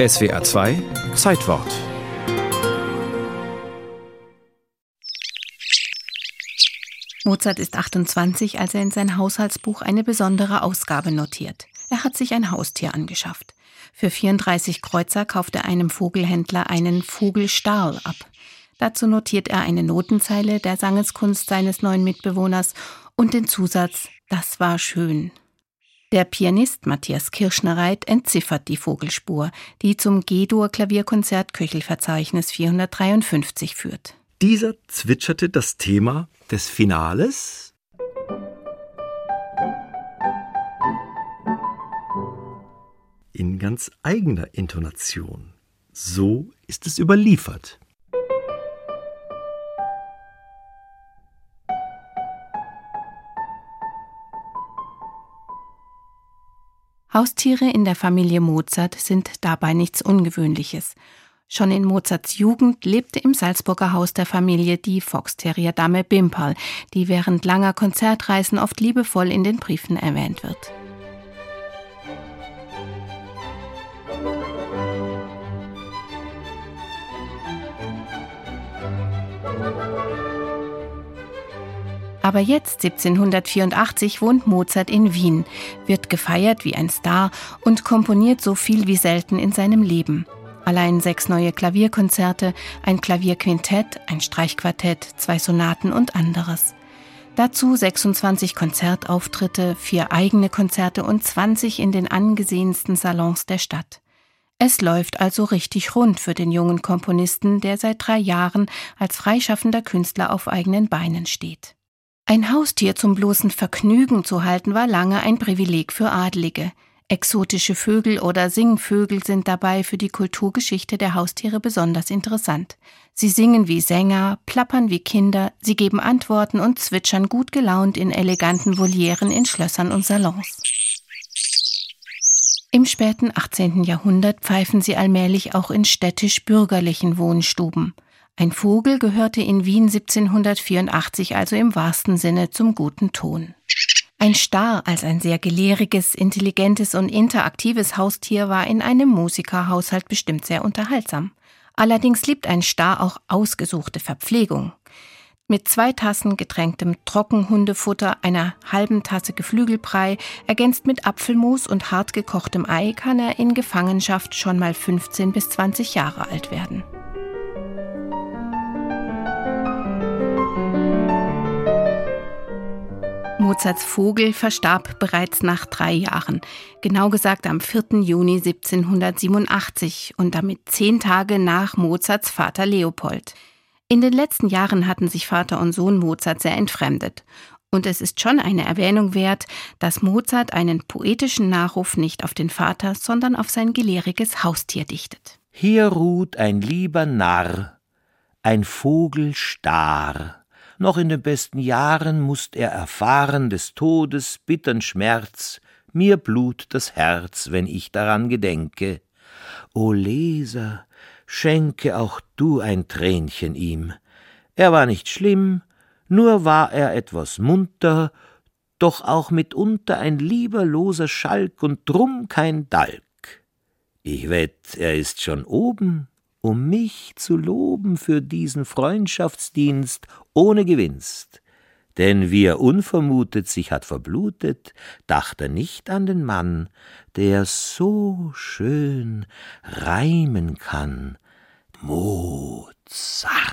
SWR 2 Zeitwort. Mozart ist 28, als er in sein Haushaltsbuch eine besondere Ausgabe notiert. Er hat sich ein Haustier angeschafft. Für 34 Kreuzer kauft er einem Vogelhändler einen Vogelstarl ab. Dazu notiert er eine Notenzeile der Sangeskunst seines neuen Mitbewohners und den Zusatz »Das war schön«. Der Pianist Matthias Kirschnerreit entziffert die Vogelspur, die zum G-Dur-Klavierkonzert Köchelverzeichnis 453 führt. Dieser zwitscherte das Thema des Finales. In ganz eigener Intonation. So ist es überliefert. Haustiere in der Familie Mozart sind dabei nichts Ungewöhnliches. Schon in Mozarts Jugend lebte im Salzburger Haus der Familie die Foxterrier-Dame Bimperl, die während langer Konzertreisen oft liebevoll in den Briefen erwähnt wird. Aber jetzt, 1784, wohnt Mozart in Wien, wird gefeiert wie ein Star und komponiert so viel wie selten in seinem Leben. Allein 6 neue Klavierkonzerte, ein Klavierquintett, ein Streichquartett, 2 Sonaten und anderes. Dazu 26 Konzertauftritte, 4 eigene Konzerte und 20 in den angesehensten Salons der Stadt. Es läuft also richtig rund für den jungen Komponisten, der seit 3 Jahren als freischaffender Künstler auf eigenen Beinen steht. Ein Haustier zum bloßen Vergnügen zu halten, war lange ein Privileg für Adlige. Exotische Vögel oder Singvögel sind dabei für die Kulturgeschichte der Haustiere besonders interessant. Sie singen wie Sänger, plappern wie Kinder, sie geben Antworten und zwitschern gut gelaunt in eleganten Volieren in Schlössern und Salons. Im späten 18. Jahrhundert pfeifen sie allmählich auch in städtisch-bürgerlichen Wohnstuben. Ein Vogel gehörte in Wien 1784 also im wahrsten Sinne zum guten Ton. Ein Star als ein sehr gelehriges, intelligentes und interaktives Haustier war in einem Musikerhaushalt bestimmt sehr unterhaltsam. Allerdings liebt ein Star auch ausgesuchte Verpflegung. Mit 2 Tassen getränktem Trockenhundefutter, einer halben Tasse Geflügelbrei, ergänzt mit Apfelmus und hart gekochtem Ei, kann er in Gefangenschaft schon mal 15 bis 20 Jahre alt werden. Mozarts Vogel verstarb bereits nach 3 Jahren, genau gesagt am 4. Juni 1787 und damit 10 Tage nach Mozarts Vater Leopold. In den letzten Jahren hatten sich Vater und Sohn Mozart sehr entfremdet. Und es ist schon eine Erwähnung wert, dass Mozart einen poetischen Nachruf nicht auf den Vater, sondern auf sein gelehriges Haustier dichtet. Hier ruht ein lieber Narr, ein Vogelstar. Noch in den besten Jahren mußt er erfahren des Todes bittern Schmerz, mir blut das Herz, wenn ich daran gedenke. O Leser, schenke auch du ein Tränchen ihm. Er war nicht schlimm, nur war er etwas munter, doch auch mitunter ein lieber loser Schalk und drum kein Dalk. Ich wett, er ist schon oben, um mich zu loben für diesen Freundschaftsdienst ohne Gewinst. Denn wie er unvermutet sich hat verblutet, dacht er nicht an den Mann, der so schön reimen kann. Mozart.